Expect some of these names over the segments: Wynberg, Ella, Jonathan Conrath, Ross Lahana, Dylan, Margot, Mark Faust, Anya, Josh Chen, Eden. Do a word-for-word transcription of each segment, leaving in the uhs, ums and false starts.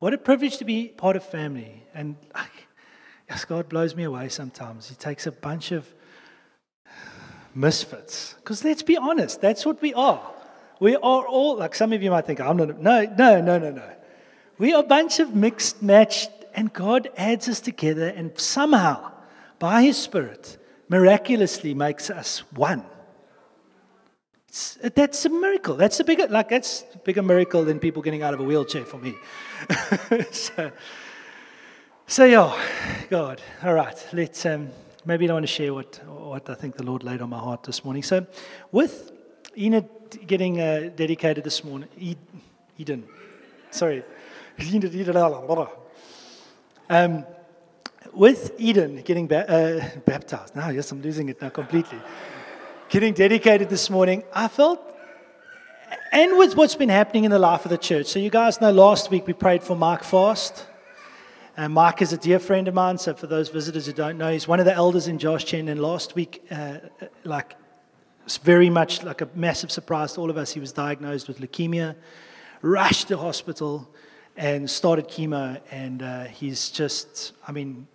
What a privilege to be part of family. And like, yes, God blows me away sometimes. He takes a bunch of misfits. Because let's be honest, that's what we are. We are all, like some of you might think, I'm not, no, no, no, no, no. We are a bunch of mixed, matched, and God adds us together and somehow, by His Spirit, miraculously makes us one. It's, that's a miracle. That's a bigger, like that's a bigger miracle than people getting out of a wheelchair for me. so, so yeah, God. All right, let's. Um, maybe I want to share what what I think the Lord laid on my heart this morning. So, with Enid getting uh, dedicated this morning, Eden. Sorry, um, with Eden getting ba- uh, baptized. Now, yes, I'm losing it now completely. Getting dedicated this morning, I felt, and with what's been happening in the life of the church. So you guys know last week we prayed for Mark Faust. And Mark is a dear friend of mine, so for those visitors who don't know, he's one of the elders in Josh Chen. And last week, uh, like, it's very much like a massive surprise to all of us. He was diagnosed with leukemia, rushed to hospital, and started chemo. And uh, he's just, I mean,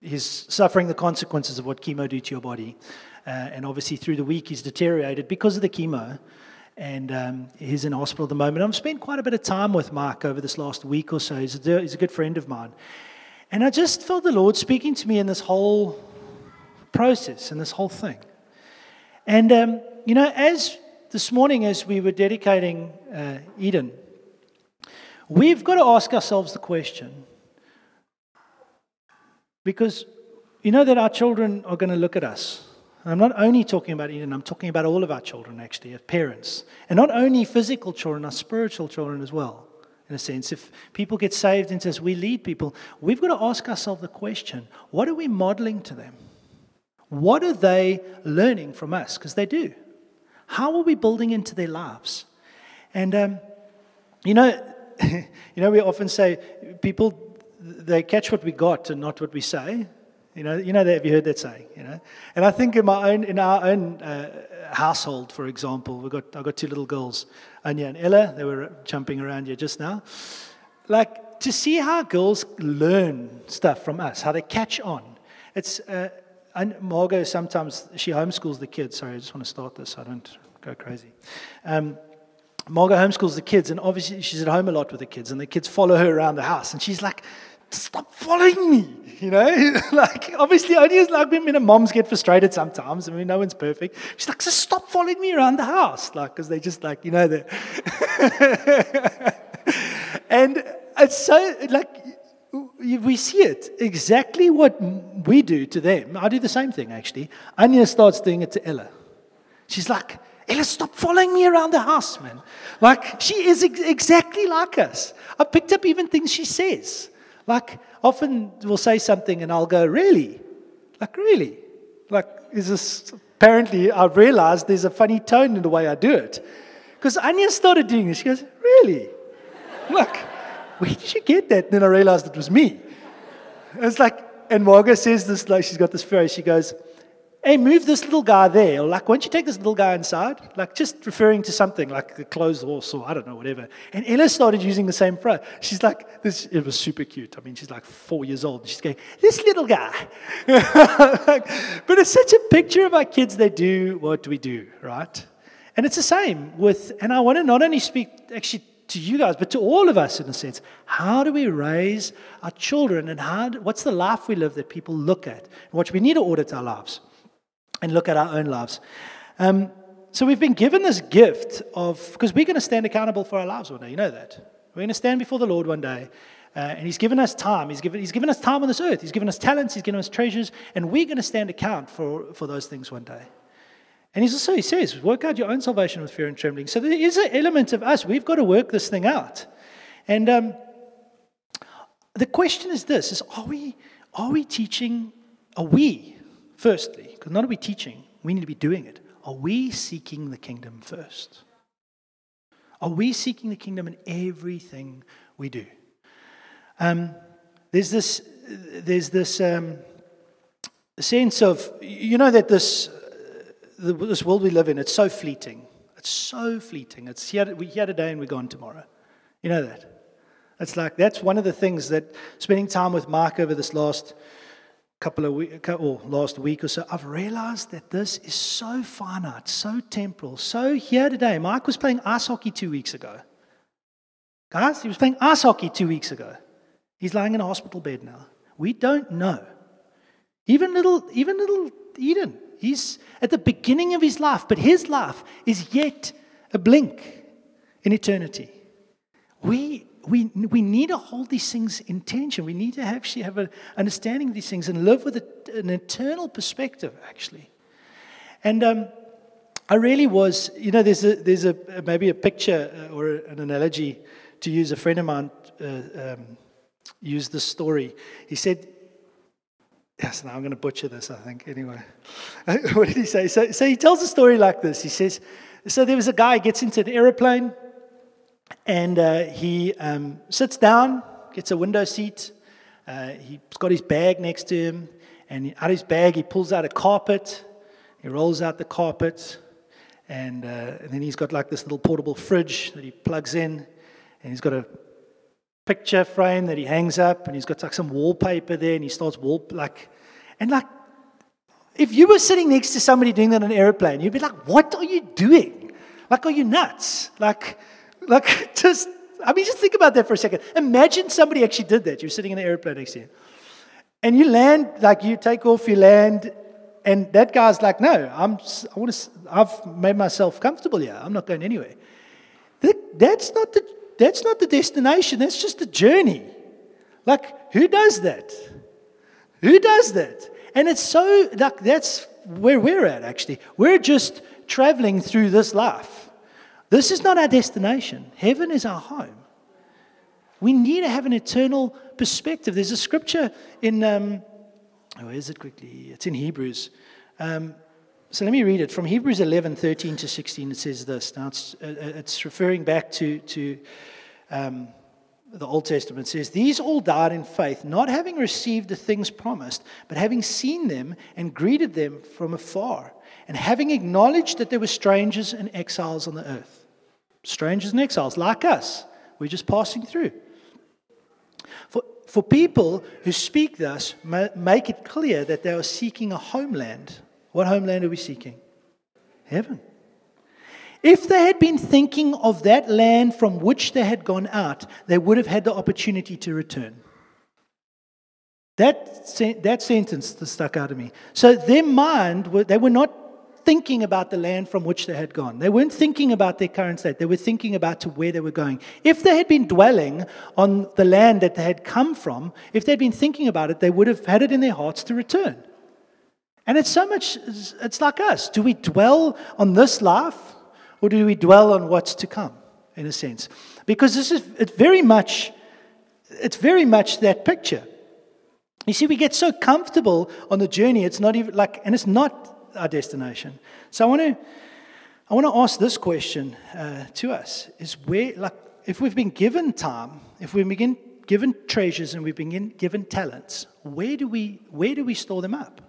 he's suffering the consequences of what chemo do to your body. Uh, and obviously through the week he's deteriorated because of the chemo, and um, he's in hospital at the moment. I've spent quite a bit of time with Mark over this last week or so. He's a, he's a good friend of mine. And I just felt the Lord speaking to me in this whole process, in this whole thing. And, um, you know, as this morning as we were dedicating uh, Eden, we've got to ask ourselves the question, because you know that our children are going to look at us. I'm not only talking about Eden, I'm talking about all of our children, actually, as parents. And not only physical children, our spiritual children as well, in a sense. If people get saved and says, we lead people, we've got to ask ourselves the question, what are we modeling to them? What are they learning from us? Because they do. How are we building into their lives? And, um, you know, you know, we often say people, they catch what we got and not what we say. You know, you know that. Have you heard that saying? You know, and I think in my own, in our own uh, household, for example, we got I got two little girls, Anya and Ella. They were jumping around here just now. Like to see how girls learn stuff from us, how they catch on. It's uh, Margot. Sometimes she homeschools the kids. Sorry, I just want to start this so I don't go crazy. Um, Margot homeschools the kids, and obviously she's at home a lot with the kids, and the kids follow her around the house, and she's like, stop following me, you know? Like, obviously, only as like, you know, moms get frustrated sometimes. I mean, no one's perfect. She's like, just stop following me around the house. Like, because they just like, you know, they're... And it's so, like, we see it. Exactly what we do to them. I do the same thing, actually. Anya starts doing it to Ella. She's like, Ella, stop following me around the house, man. Like, she is ex- exactly like us. I picked up even things she says. Like, often we'll say something and I'll go, really? Like, really? Like, is this, apparently I've realized there's a funny tone in the way I do it. Because Anya started doing this. She goes, really? Like, where did you get that? And then I realized it was me. It's like, and Margot says this, like, she's got this phrase. She goes, hey, move this little guy there. Or like, why don't you take this little guy inside? Like, just referring to something, like a closed horse or I don't know, whatever. And Ella started using the same phrase. She's like, this, it was super cute. I mean, she's like four years old. And she's going, this little guy. Like, but it's such a picture of our kids. They do what we do, right? And it's the same with, and I want to not only speak actually to you guys, but to all of us in a sense. How do we raise our children and how? Do, what's the life we live that people look at? And what we need to audit our lives. And look at our own lives. Um, so we've been given this gift of, because we're going to stand accountable for our lives one day. You know that. We're going to stand before the Lord one day. Uh, and He's given us time. He's given, he's given us time on this earth. He's given us talents. He's given us treasures. And we're going to stand account for, for those things one day. And he's also, he says, work out your own salvation with fear and trembling. So there is an element of us. We've got to work this thing out. And um, the question is this, is are we, are we teaching, are we, firstly, because not are we teaching, we need to be doing it. Are we seeking the kingdom first? Are we seeking the kingdom in everything we do? Um, there's this, there's this um, sense of, you know that this, uh, this world we live in, it's so fleeting. It's so fleeting. It's here, we're here today and we're gone tomorrow. You know that. It's like, that's one of the things that spending time with Mark over this last couple of week, or last week or so, I've realized that this is so finite, so temporal, so here today. Mark was playing ice hockey two weeks ago. Guys, he was playing ice hockey two weeks ago. He's lying in a hospital bed now. We don't know. Even little, even little Eden, he's at the beginning of his life, but his life is yet a blink in eternity. We We we need to hold these things in tension. We need to actually have an understanding of these things and live with a, an eternal perspective, actually. And um, I really was, you know, there's a, there's a maybe a picture or an analogy to use. A friend of mine uh, um, used this story. He said, yes, now I'm going to butcher this, I think, anyway. What did he say? So, so he tells a story like this. He says, so there was a guy who gets into an airplane, And uh, he um, sits down, gets a window seat. Uh, he's got his bag next to him. And out of his bag, he pulls out a carpet. He rolls out the carpet. And, uh, and then he's got like this little portable fridge that he plugs in. And he's got a picture frame that he hangs up. And he's got like some wallpaper there. And he starts wall like, and like, if you were sitting next to somebody doing that on an airplane, you'd be like, what are you doing? Like, are you nuts? Like... Like, just, I mean, just think about that for a second. Imagine somebody actually did that. You're sitting in an airplane next to you. And you land, like, you take off, you land, and that guy's like, no, I'm, I want to, I've made myself comfortable here. I'm not going anywhere. That, that's not the, that's not the destination. That's just the journey. Like, who does that? Who does that? And it's so, like, that's where we're at, actually. We're just traveling through this life. This is not our destination. Heaven is our home. We need to have an eternal perspective. There's a scripture in, um, oh, where is it quickly? It's in Hebrews. Um, so let me read it. From Hebrews eleven, thirteen to sixteen, it says this. Now, it's, uh, it's referring back to, to um, the Old Testament. It says, "These all died in faith, not having received the things promised, but having seen them and greeted them from afar, and having acknowledged that they were strangers and exiles on the earth." Strangers and exiles, like us. We're just passing through. For, for people who speak thus, ma- make it clear that they are seeking a homeland. What homeland are we seeking? Heaven. If they had been thinking of that land from which they had gone out, they would have had the opportunity to return. That, sen- that sentence that stuck out of me. So their mind, were, they were not thinking about the land from which they had gone. They weren't thinking about their current state. They were thinking about to where they were going. If they had been dwelling on the land that they had come from, if they'd been thinking about it, they would have had it in their hearts to return. And it's so much, it's like us. Do we dwell on this life, or do we dwell on what's to come, in a sense? Because this is, it's very much, it's very much that picture. You see, we get so comfortable on the journey, it's not even like, and it's not our destination. So I want to, I want to ask this question uh, to us: is where, like, if we've been given time, if we've been given treasures, and we've been given talents, where do we, where do we store them up?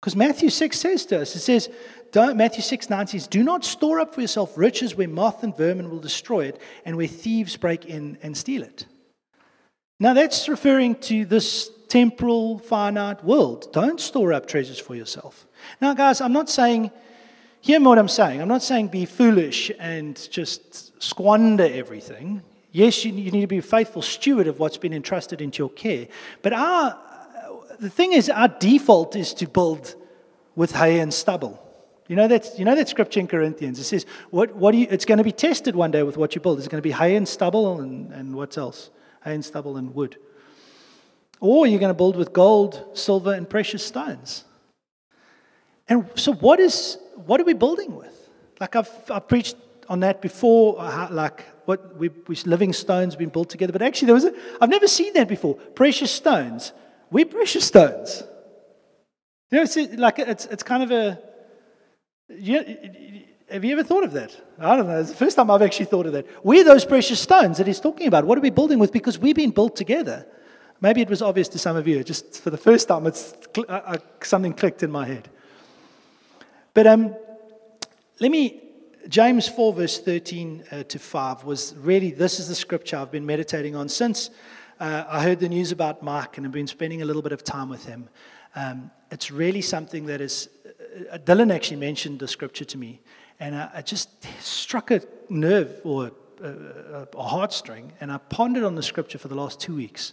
Because Matthew six says to us, it says, don't, Matthew six nineteen says, "Do not store up for yourself riches where moth and vermin will destroy it, and where thieves break in and steal it." Now that's referring to this temporal, finite world. Don't store up treasures for yourself. Now, guys, I'm not saying, hear me what I'm saying. I'm not saying be foolish and just squander everything. Yes, you, you need to be a faithful steward of what's been entrusted into your care. But our, the thing is, our default is to build with hay and stubble. You know that, you know that scripture in Corinthians. It says, what, what do you, it's going to be tested one day with what you build. It's going to be hay and stubble and, and what else? Hay and stubble and wood. Or you're going to build with gold, silver, and precious stones. And so what is, what are we building with? Like I've, I've preached on that before, like what we, we living stones being built together. But actually there was a, I've never seen that before. Precious stones. We're precious stones. You know, it's like it's it's kind of a, you, have you ever thought of that? I don't know. It's the first time I've actually thought of that. We're those precious stones that he's talking about. What are we building with? Because we've been built together. Maybe it was obvious to some of you. Just for the first time, it's uh, something clicked in my head. But um, let me James four, verse thirteen uh, to five was really, this is the scripture I've been meditating on since uh, I heard the news about Mark, and I've been spending a little bit of time with him. Um, it's really something that is, uh, Dylan actually mentioned the scripture to me, and I, I just struck a nerve or a, a, a heartstring, and I pondered on the scripture for the last two weeks.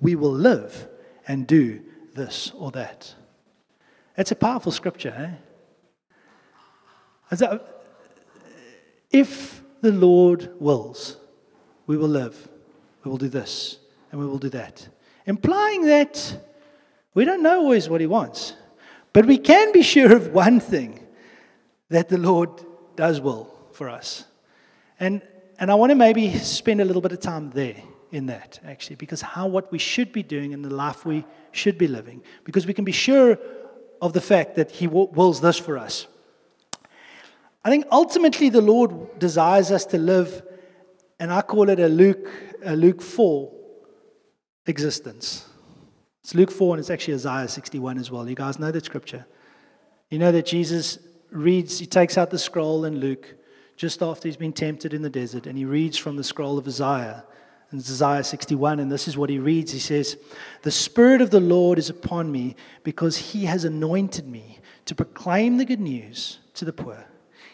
we will live and do this or that. That's a powerful scripture, eh? If the Lord wills, we will live, we will do this, and we will do that. Implying that we don't know always what he wants, but we can be sure of one thing, that the Lord does will for us. And and I want to maybe spend a little bit of time there in that, actually, because how what we should be doing in the life we should be living, because we can be sure of the fact that he wills this for us. I think ultimately the Lord desires us to live, and I call it a Luke a Luke four existence. It's Luke four, and it's actually Isaiah sixty-one as well. You guys know that scripture. You know that Jesus reads, he takes out the scroll in Luke just after he's been tempted in the desert, and he reads from the scroll of Isaiah, and it's Isaiah sixty-one, and this is what he reads. He says, "The Spirit of the Lord is upon me, because he has anointed me to proclaim the good news to the poor.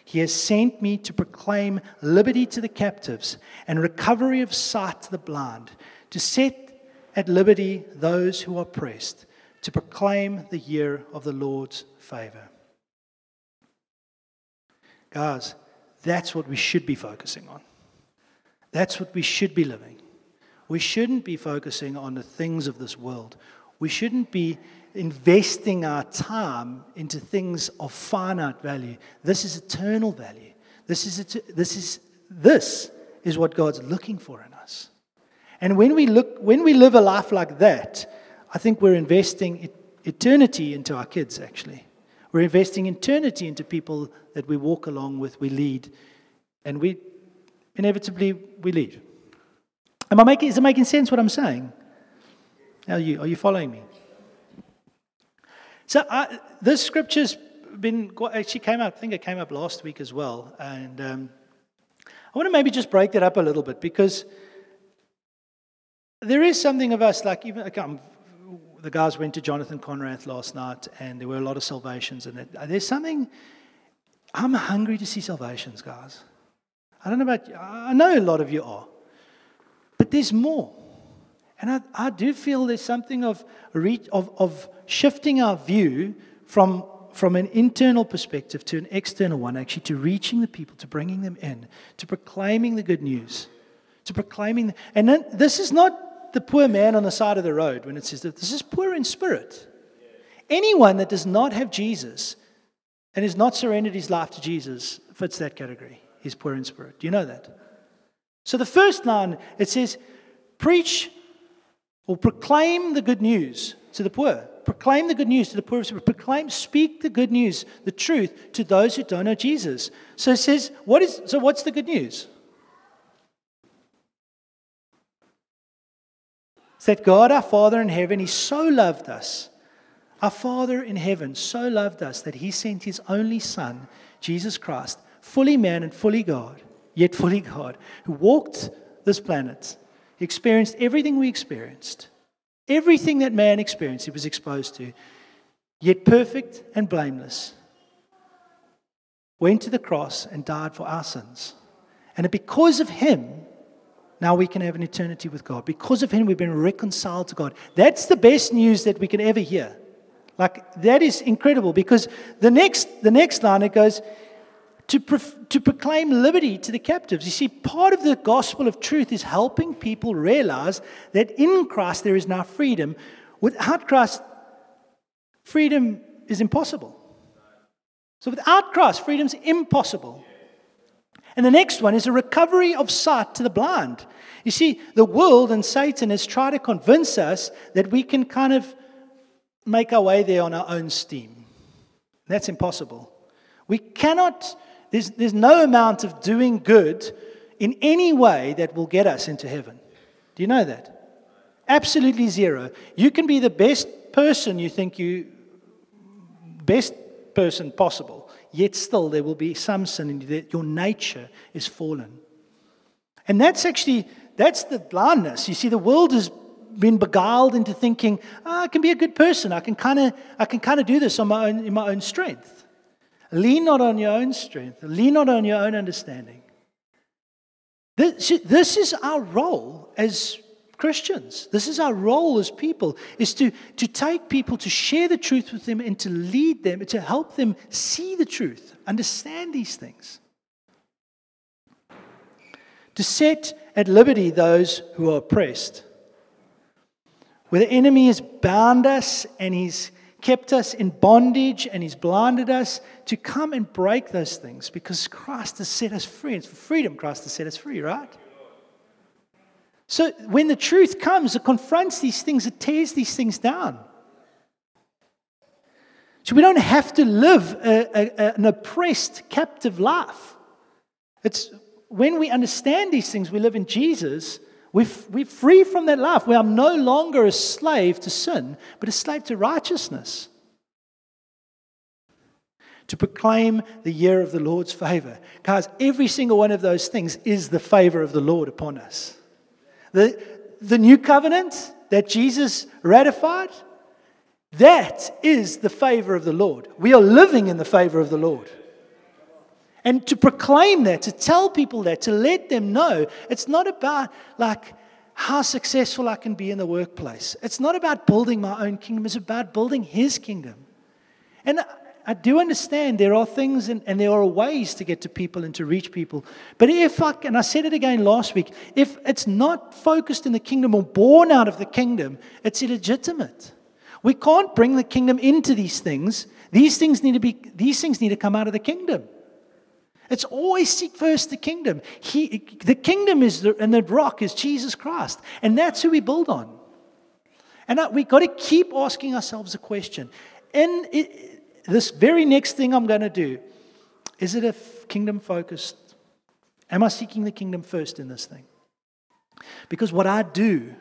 He has sent me to proclaim liberty to the captives and recovery of sight to the blind, to set at liberty those who are oppressed, to proclaim the year of the Lord's favor." Guys, that's what we should be focusing on. That's what we should be living. We shouldn't be focusing on the things of this world. We shouldn't be investing our time into things of finite value. This is eternal value. This is et- this is this is what God's looking for in us. And when we look, when we live a life like that, I think we're investing et- eternity into our kids. Actually, we're investing eternity into people that we walk along with, we lead, and we inevitably we lead. Am I making? Is it making sense what I'm saying? Are you are you following me? So uh, this scripture's been actually came up. I think it came up last week as well, and um, I want to maybe just break that up a little bit, because there is something of us like even okay, the guys went to Jonathan Conrath last night, and there were a lot of salvations, and there's something. I'm hungry to see salvations, guys. I don't know about you. I know a lot of you are, but there's more. And I, I do feel there's something of, of of shifting our view from from an internal perspective to an external one, actually, to reaching the people, to bringing them in, to proclaiming the good news, to proclaiming. The, and then, this is not the poor man on the side of the road when it says that. This is poor in spirit. Anyone that does not have Jesus and has not surrendered his life to Jesus fits that category. He's poor in spirit. Do you know that? So the first line, it says, preach... Or proclaim the good news to the poor. Proclaim the good news to the poor. Proclaim, speak the good news, the truth, to those who don't know Jesus. So it says, what is? So what's the good news? It's that God, our Father in heaven, He so loved us. Our Father in heaven so loved us that He sent His only Son, Jesus Christ, fully man and fully God, yet fully God, who walked this planet. He experienced everything we experienced. Everything that man experienced, he was exposed to. Yet perfect and blameless. Went to the cross and died for our sins. And because of him, now we can have an eternity with God. Because of him, we've been reconciled to God. That's the best news that we can ever hear. Like, that is incredible. Because the next, the next line, it goes... To, prof- to proclaim liberty to the captives. You see, part of the gospel of truth is helping people realize that in Christ there is now freedom. Without Christ, freedom is impossible. So without Christ, freedom's impossible. And the next one is a recovery of sight to the blind. You see, the world and Satan has tried to convince us that we can kind of make our way there on our own steam. That's impossible. We cannot, there's, there's no amount of doing good in any way that will get us into heaven. Do you know that? Absolutely zero. You can be the best person you think you, best person possible, yet still there will be some sin in you that your nature is fallen. And that's actually, that's the blindness. You see, the world has been beguiled into thinking, oh, I can be a good person. I can kind of, I can kind of do this on my own, in my own strength. Lean not on your own strength. Lean not on your own understanding. This, this is our role as Christians. This is our role as people, is to, to take people, to share the truth with them and to lead them, to help them see the truth, understand these things. To set at liberty those who are oppressed. Where the enemy has bound us and he's kept us in bondage and he's blinded us, to come and break those things because Christ has set us free. It's for freedom Christ has set us free, right? So when the truth comes, it confronts these things, it tears these things down. So we don't have to live a, a, an oppressed, captive life. It's when we understand these things, we live in Jesus, we're, we're free from that life. We are no longer a slave to sin, but a slave to righteousness. To proclaim the year of the Lord's favor. Guys, every single one of those things is the favor of the Lord upon us. The, the new covenant that Jesus ratified, that is the favor of the Lord. We are living in the favor of the Lord. And to proclaim that, to tell people that, to let them know, it's not about like how successful I can be in the workplace. It's not about building my own kingdom. It's about building His kingdom. And I, I do understand there are things and, and there are ways to get to people and to reach people. But if I, and I said it again last week, if it's not focused in the kingdom or born out of the kingdom, it's illegitimate. We can't bring the kingdom into these things. These things need to be. These things need to come out of the kingdom. It's always seek first the kingdom. He, the kingdom is, the, and the rock is Jesus Christ. And that's who we build on. And we've got to keep asking ourselves a question. And it, this very next thing I'm going to do, is it a kingdom focused? Am I seeking the kingdom first in this thing? Because what I do,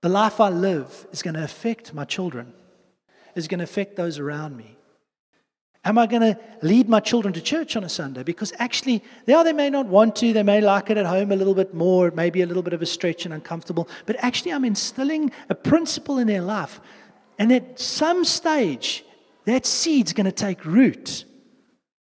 the life I live, is going to affect my children. Is going to affect those around me. Am I going to lead my children to church on a Sunday? Because actually, yeah, they may not want to. They may like it at home a little bit more. It may be a little bit of a stretch and uncomfortable. But actually, I'm instilling a principle in their life. And at some stage, that seed's going to take root.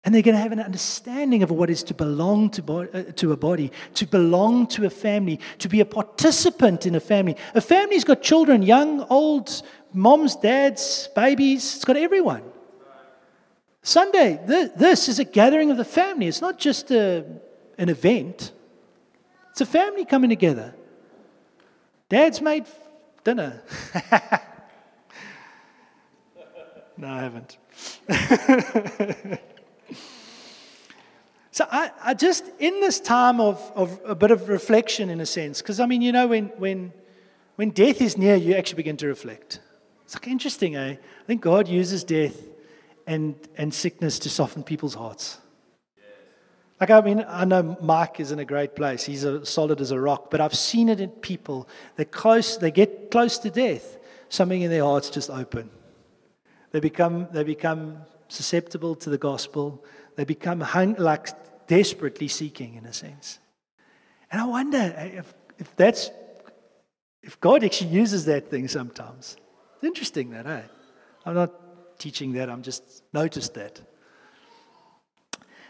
And they're going to have an understanding of what it is to belong to, bo- uh, to a body, to belong to a family, to be a participant in a family. A family's got children, young, old, moms, dads, babies. It's got everyone. Sunday, th- this is a gathering of the family. It's not just a, an event. It's a family coming together. Dad's made f- dinner. No, I haven't. So I, I just, in this time of, of a bit of reflection in a sense, because I mean, you know, when, when, when death is near, you actually begin to reflect. It's like interesting, eh? I think God uses death And, and sickness to soften people's hearts. Like, I mean, I know Mike is in a great place. He's a, solid as a rock. But I've seen it in people. They're close, they get close to death. Something in their hearts just open. They become they become susceptible to the gospel. They become hung, like desperately seeking in a sense. And I wonder if, if that's, if God actually uses that thing sometimes. It's interesting that, eh? I'm not teaching that, I'm just noticed that.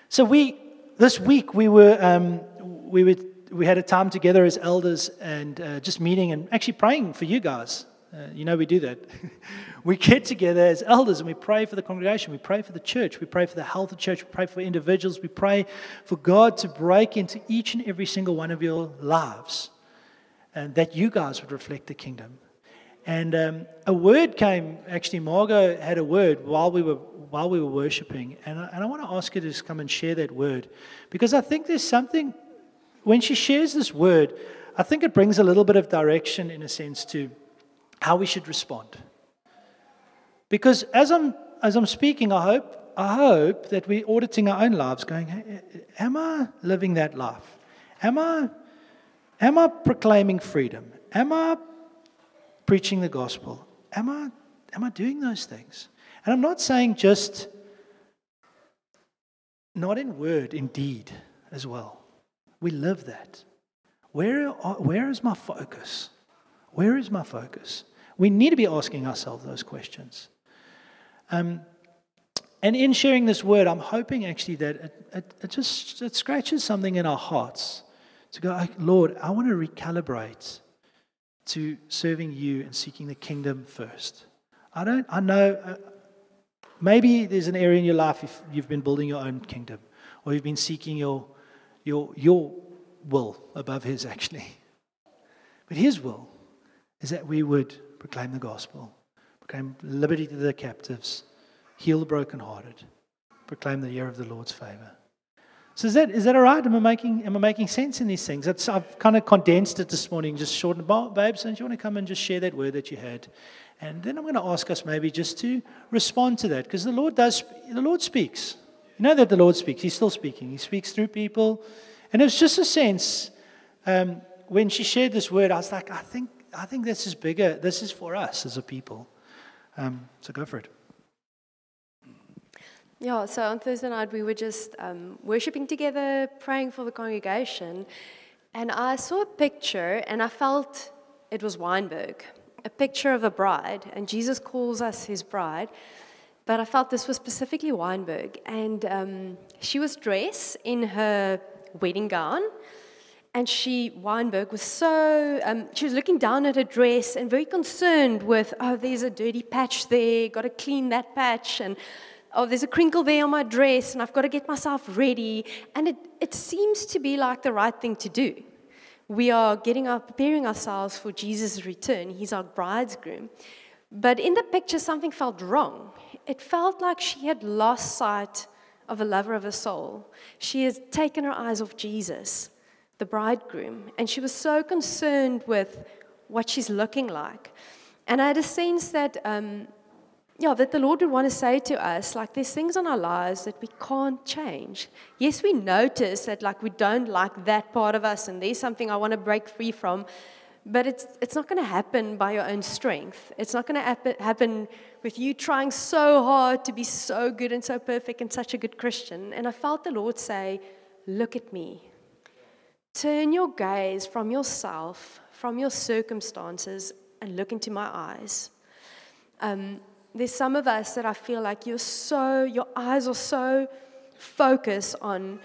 So we, this week we were, um, we were, we had a time together as elders and uh, just meeting and actually praying for you guys. Uh, you know we do that. We get together as elders and we pray for the congregation, we pray for the church, we pray for the health of the church, we pray for individuals, we pray for God to break into each and every single one of your lives, and that you guys would reflect the kingdom. And um, a word came, actually Margot had a word while we were while we were worshiping. And I, and I want to ask her to just come and share that word. Because I think there's something, when she shares this word, I think it brings a little bit of direction in a sense to how we should respond. Because as I'm as I'm speaking, I hope I hope that we're auditing our own lives, going, hey, am I living that life? Am I am I proclaiming freedom? Am I preaching the gospel? Am I am I doing those things? And I'm not saying just not in word, in deed as well. We live that. Where are, where is my focus? Where is my focus? We need to be asking ourselves those questions. Um, and in sharing this word, I'm hoping actually that it, it, it just it scratches something in our hearts to go, Lord, I want to recalibrate to serving you and seeking the kingdom first. I don't. I know uh, maybe there's an area in your life if you've been building your own kingdom or you've been seeking your your your will above his actually. But his will is that we would proclaim the gospel, proclaim liberty to the captives, heal the brokenhearted, proclaim the year of the Lord's favor. So is that is that all right? Am I making am I making sense in these things? That's, I've kind of condensed it this morning, just shortened. Babes, don't you want to come and just share that word that you had? And then I'm going to ask us maybe just to respond to that, because the Lord does. The Lord speaks. You know that the Lord speaks. He's still speaking. He speaks through people, and it was just a sense um, when she shared this word. I was like, I think. I think this is bigger. This is for us as a people. Um, so go for it. Yeah, so on Thursday night, we were just um, worshipping together, praying for the congregation. And I saw a picture, and I felt it was Wynberg, a picture of a bride. And Jesus calls us his bride. But I felt this was specifically Wynberg. And um, she was dressed in her wedding gown. And she, Wynberg, was so, um, she was looking down at her dress and very concerned with, oh, there's a dirty patch there, got to clean that patch, and oh, there's a crinkle there on my dress, and I've got to get myself ready. And it, it seems to be like the right thing to do. We are getting our, preparing ourselves for Jesus' return. He's our bridegroom. But in the picture, something felt wrong. It felt like she had lost sight of the lover of her soul. She has taken her eyes off Jesus, the bridegroom, and she was so concerned with what she's looking like. And I had a sense that, um, yeah, that the Lord would want to say to us, like, there's things on our lives that we can't change. Yes, we notice that, like, we don't like that part of us, and there's something I want to break free from, but it's it's not going to happen by your own strength. It's not going to happen with you trying so hard to be so good and so perfect and such a good Christian. And I felt the Lord say, look at me. Turn your gaze from yourself, from your circumstances, and look into my eyes. Um, there's some of us that I feel like you're so, your eyes are so focused on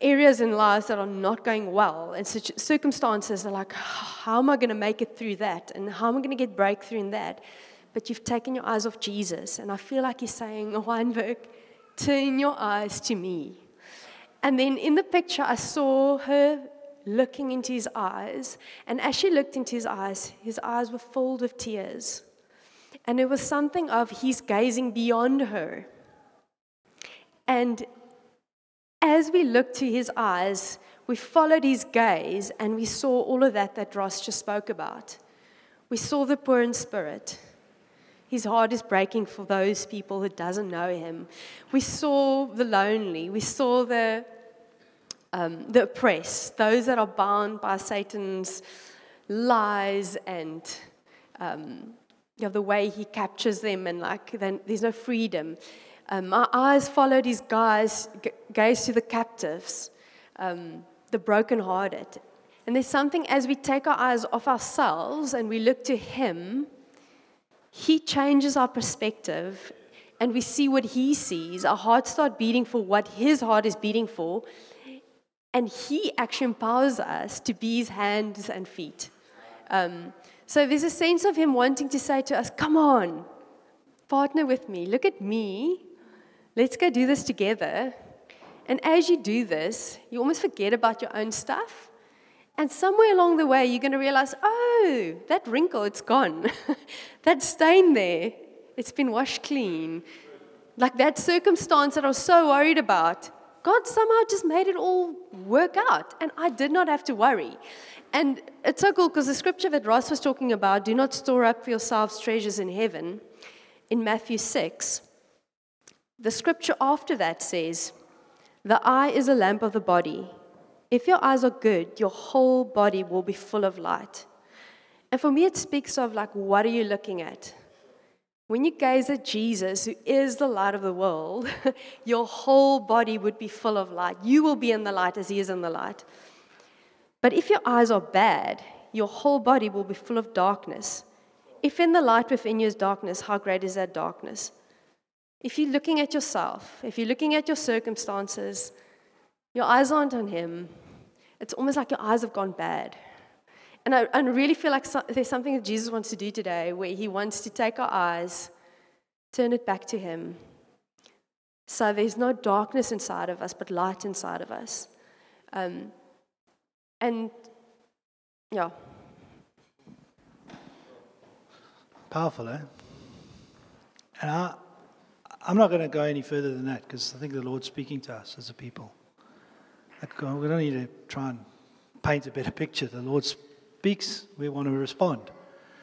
areas in life that are not going well, and such circumstances are like, how am I going to make it through that, and how am I going to get breakthrough in that? But you've taken your eyes off Jesus, and I feel like he's saying, Wynberg, turn your eyes to me. And then in the picture, I saw her looking into his eyes, and as she looked into his eyes, his eyes were filled with tears, and there was something of he's gazing beyond her. And as we looked to his eyes, we followed his gaze, and we saw all of that that Ross just spoke about. We saw the poor in spirit. His heart is breaking for those people who doesn't know him. We saw the lonely. We saw the Um, the oppressed, those that are bound by Satan's lies and um, you know, the way he captures them, and like then there's no freedom. Um, our eyes followed his guys, g- gaze to the captives, um, the brokenhearted. And there's something as we take our eyes off ourselves and we look to him, he changes our perspective and we see what he sees. Our hearts start beating for what his heart is beating for. And he actually empowers us to be his hands and feet. Um, so there's a sense of him wanting to say to us, come on, partner with me. Look at me. Let's go do this together. And as you do this, you almost forget about your own stuff. And somewhere along the way, you're going to realize, oh, no, that wrinkle, it's gone. That stain there, it's been washed clean. Like that circumstance that I was so worried about, God somehow just made it all work out, and I did not have to worry. And it's so cool because the scripture that Ross was talking about, do not store up for yourselves treasures in heaven, in Matthew six, the scripture after that says, the eye is a lamp of the body. If your eyes are good, your whole body will be full of light. And for me, it speaks of like, what are you looking at? When you gaze at Jesus, who is the light of the world, your whole body would be full of light. You will be in the light as he is in the light. But if your eyes are bad, your whole body will be full of darkness. If in the light within you is darkness, how great is that darkness? If you're looking at yourself, if you're looking at your circumstances, your eyes aren't on him. It's almost like your eyes have gone bad. And I, I really feel like so, there's something that Jesus wants to do today where he wants to take our eyes, turn it back to him. So there's no darkness inside of us, but light inside of us. Um, and, yeah. Powerful, eh? And I, I'm not going to go any further than that because I think the Lord's speaking to us as a people. Like, we don't need to try and paint a better picture. The Lord speaks. We want to respond.